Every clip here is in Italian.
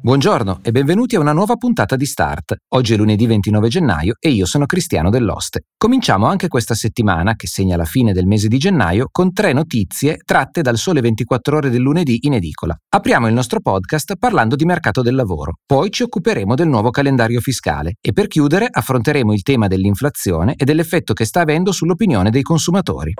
Buongiorno e benvenuti a una nuova puntata di Start. Oggi è lunedì 29 gennaio e io sono Cristiano Dell'Oste. Cominciamo anche questa settimana, che segna la fine del mese di gennaio, con tre notizie tratte dal Sole 24 Ore del lunedì in edicola. Apriamo il nostro podcast parlando di mercato del lavoro, poi ci occuperemo del nuovo calendario fiscale e per chiudere affronteremo il tema dell'inflazione e dell'effetto che sta avendo sull'opinione dei consumatori.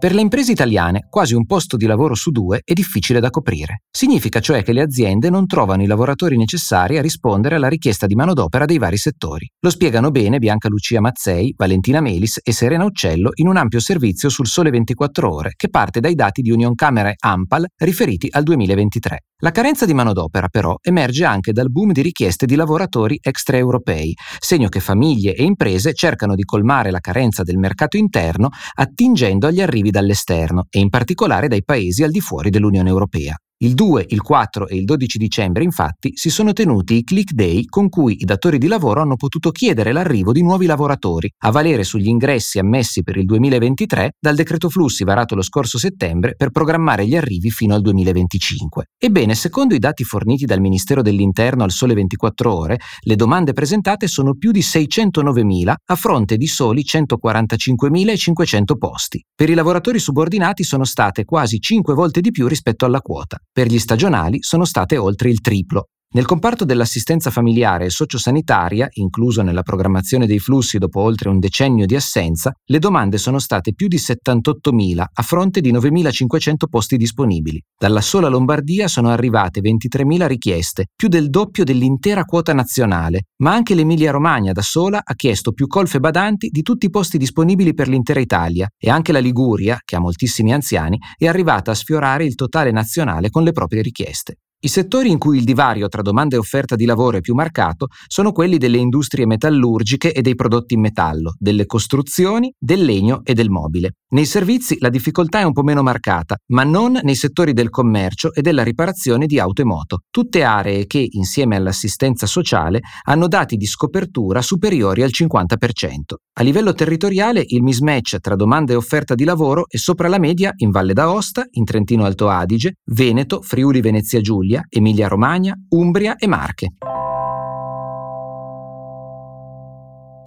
Per le imprese italiane quasi un posto di lavoro su due è difficile da coprire. Significa cioè che le aziende non trovano i lavoratori necessari a rispondere alla richiesta di manodopera dei vari settori. Lo spiegano bene Bianca Lucia Mazzei, Valentina Melis e Serena Uccello in un ampio servizio sul Sole 24 Ore che parte dai dati di Unioncamere e Anpal riferiti al 2023. La carenza di manodopera però emerge anche dal boom di richieste di lavoratori extraeuropei, segno che famiglie e imprese cercano di colmare la carenza del mercato interno attingendo agli arrivi dall'esterno e in particolare dai paesi al di fuori dell'Unione Europea. Il 2, il 4 e il 12 dicembre, infatti, si sono tenuti i click day con cui i datori di lavoro hanno potuto chiedere l'arrivo di nuovi lavoratori, a valere sugli ingressi ammessi per il 2023 dal decreto flussi varato lo scorso settembre per programmare gli arrivi fino al 2025. Ebbene, secondo i dati forniti dal Ministero dell'Interno al Sole 24 Ore, le domande presentate sono più di 609.000 a fronte di soli 145.500 posti. Per i lavoratori subordinati sono state quasi 5 volte di più rispetto alla quota. Per gli stagionali sono state oltre il triplo. Nel comparto dell'assistenza familiare e sociosanitaria, incluso nella programmazione dei flussi dopo oltre un decennio di assenza, le domande sono state più di 78.000 a fronte di 9.500 posti disponibili. Dalla sola Lombardia sono arrivate 23.000 richieste, più del doppio dell'intera quota nazionale, ma anche l'Emilia-Romagna da sola ha chiesto più colfe badanti di tutti i posti disponibili per l'intera Italia e anche la Liguria, che ha moltissimi anziani, è arrivata a sfiorare il totale nazionale con le proprie richieste. I settori in cui il divario tra domanda e offerta di lavoro è più marcato sono quelli delle industrie metallurgiche e dei prodotti in metallo, delle costruzioni, del legno e del mobile. Nei servizi la difficoltà è un po' meno marcata, ma non nei settori del commercio e della riparazione di auto e moto, tutte aree che, insieme all'assistenza sociale, hanno dati di scopertura superiori al 50%. A livello territoriale il mismatch tra domanda e offerta di lavoro è sopra la media in Valle d'Aosta, in Trentino Alto Adige, Veneto, Friuli Venezia Giulia, Emilia-Romagna, Umbria e Marche.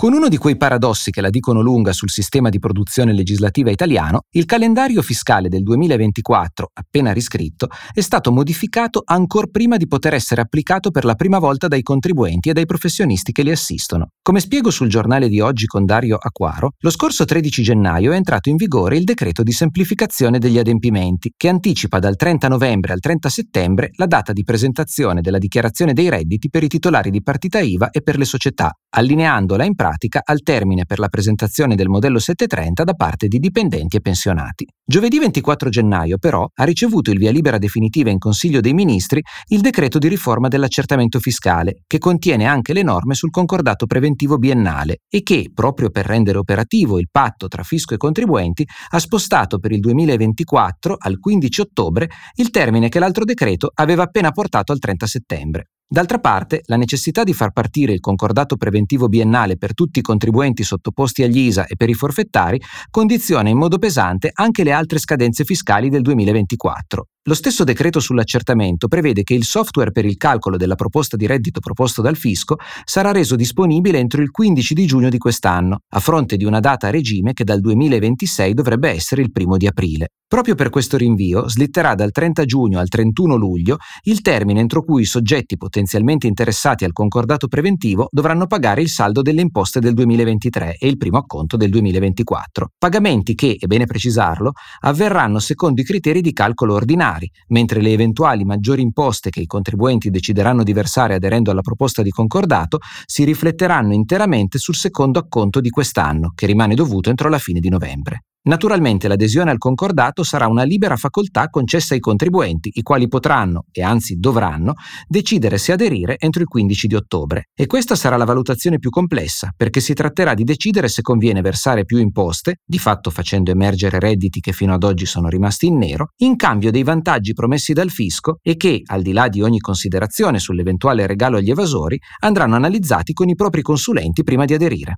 Con uno di quei paradossi che la dicono lunga sul sistema di produzione legislativa italiano, il calendario fiscale del 2024, appena riscritto, è stato modificato ancor prima di poter essere applicato per la prima volta dai contribuenti e dai professionisti che li assistono. Come spiego sul giornale di oggi con Dario Acquaro, lo scorso 13 gennaio è entrato in vigore il decreto di semplificazione degli adempimenti, che anticipa dal 30 novembre al 30 settembre la data di presentazione della dichiarazione dei redditi per i titolari di partita IVA e per le società, allineandola in pratica al termine per la presentazione del modello 730 da parte di dipendenti e pensionati. Giovedì 24 gennaio, però, ha ricevuto il via libera definitiva in Consiglio dei Ministri il decreto di riforma dell'accertamento fiscale, che contiene anche le norme sul concordato preventivo biennale e che, proprio per rendere operativo il patto tra fisco e contribuenti, ha spostato per il 2024 al 15 ottobre il termine che l'altro decreto aveva appena portato al 30 settembre. D'altra parte, la necessità di far partire il concordato preventivo biennale per tutti i contribuenti sottoposti agli ISA e per i forfettari condiziona in modo pesante anche le altre scadenze fiscali del 2024. Lo stesso decreto sull'accertamento prevede che il software per il calcolo della proposta di reddito proposto dal fisco sarà reso disponibile entro il 15 di giugno di quest'anno, a fronte di una data a regime che dal 2026 dovrebbe essere il 1 aprile. Proprio per questo rinvio slitterà dal 30 giugno al 31 luglio il termine entro cui i soggetti potenzialmente interessati al concordato preventivo dovranno pagare il saldo delle imposte del 2023 e il primo acconto del 2024. Pagamenti che, è bene precisarlo, avverranno secondo i criteri di calcolo ordinari, mentre le eventuali maggiori imposte che i contribuenti decideranno di versare aderendo alla proposta di concordato si rifletteranno interamente sul secondo acconto di quest'anno, che rimane dovuto entro la fine di novembre. Naturalmente l'adesione al concordato sarà una libera facoltà concessa ai contribuenti, i quali potranno, e anzi dovranno, decidere se aderire entro il 15 di ottobre. E questa sarà la valutazione più complessa, perché si tratterà di decidere se conviene versare più imposte, di fatto facendo emergere redditi che fino ad oggi sono rimasti in nero, in cambio dei vantaggi promessi dal fisco e che, al di là di ogni considerazione sull'eventuale regalo agli evasori, andranno analizzati con i propri consulenti prima di aderire.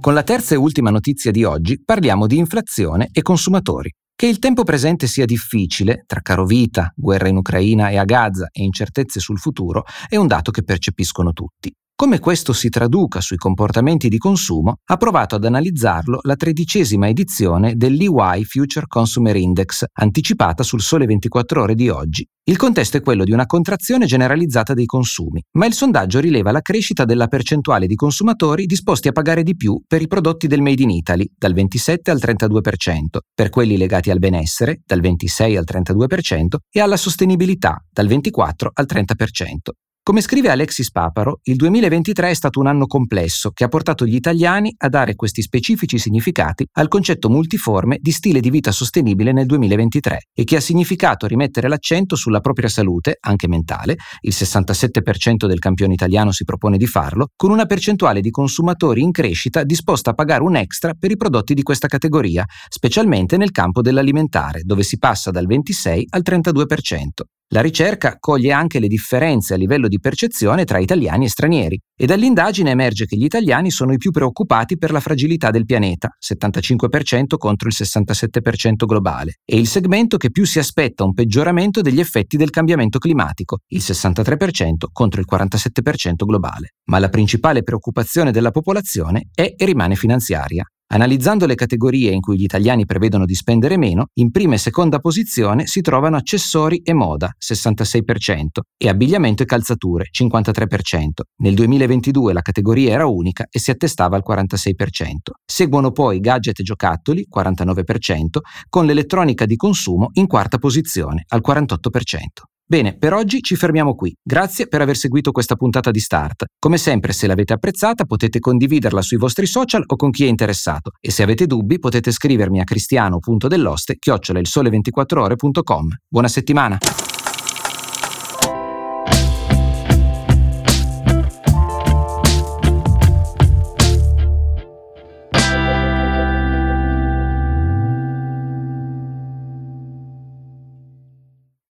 Con la terza e ultima notizia di oggi parliamo di inflazione e consumatori. Che il tempo presente sia difficile, tra carovita, guerra in Ucraina e a Gaza e incertezze sul futuro, è un dato che percepiscono tutti. Come questo si traduca sui comportamenti di consumo ha provato ad analizzarlo la 13ª edizione dell'EY Future Consumer Index, anticipata sul Sole 24 Ore di oggi. Il contesto è quello di una contrazione generalizzata dei consumi, ma il sondaggio rileva la crescita della percentuale di consumatori disposti a pagare di più per i prodotti del Made in Italy, dal 27 al 32%, per quelli legati al benessere, dal 26 al 32%, e alla sostenibilità, dal 24 al 30%. Come scrive Alexis Paparo, il 2023 è stato un anno complesso che ha portato gli italiani a dare questi specifici significati al concetto multiforme di stile di vita sostenibile nel 2023 e che ha significato rimettere l'accento sulla propria salute, anche mentale, il 67% del campione italiano si propone di farlo, con una percentuale di consumatori in crescita disposta a pagare un extra per i prodotti di questa categoria, specialmente nel campo dell'alimentare, dove si passa dal 26 al 32%. La ricerca coglie anche le differenze a livello di percezione tra italiani e stranieri e dall'indagine emerge che gli italiani sono i più preoccupati per la fragilità del pianeta, 75% contro il 67% globale, e il segmento che più si aspetta un peggioramento degli effetti del cambiamento climatico, il 63% contro il 47% globale. Ma la principale preoccupazione della popolazione è e rimane finanziaria. Analizzando le categorie in cui gli italiani prevedono di spendere meno, in prima e seconda posizione si trovano accessori e moda, 66%, e abbigliamento e calzature, 53%. Nel 2022 la categoria era unica e si attestava al 46%. Seguono poi gadget e giocattoli, 49%, con l'elettronica di consumo in quarta posizione, al 48%. Bene, per oggi ci fermiamo qui. Grazie per aver seguito questa puntata di Start. Come sempre, se l'avete apprezzata, potete condividerla sui vostri social o con chi è interessato. E se avete dubbi, potete scrivermi a cristiano.delloste@ilsole24ore.com. Buona settimana!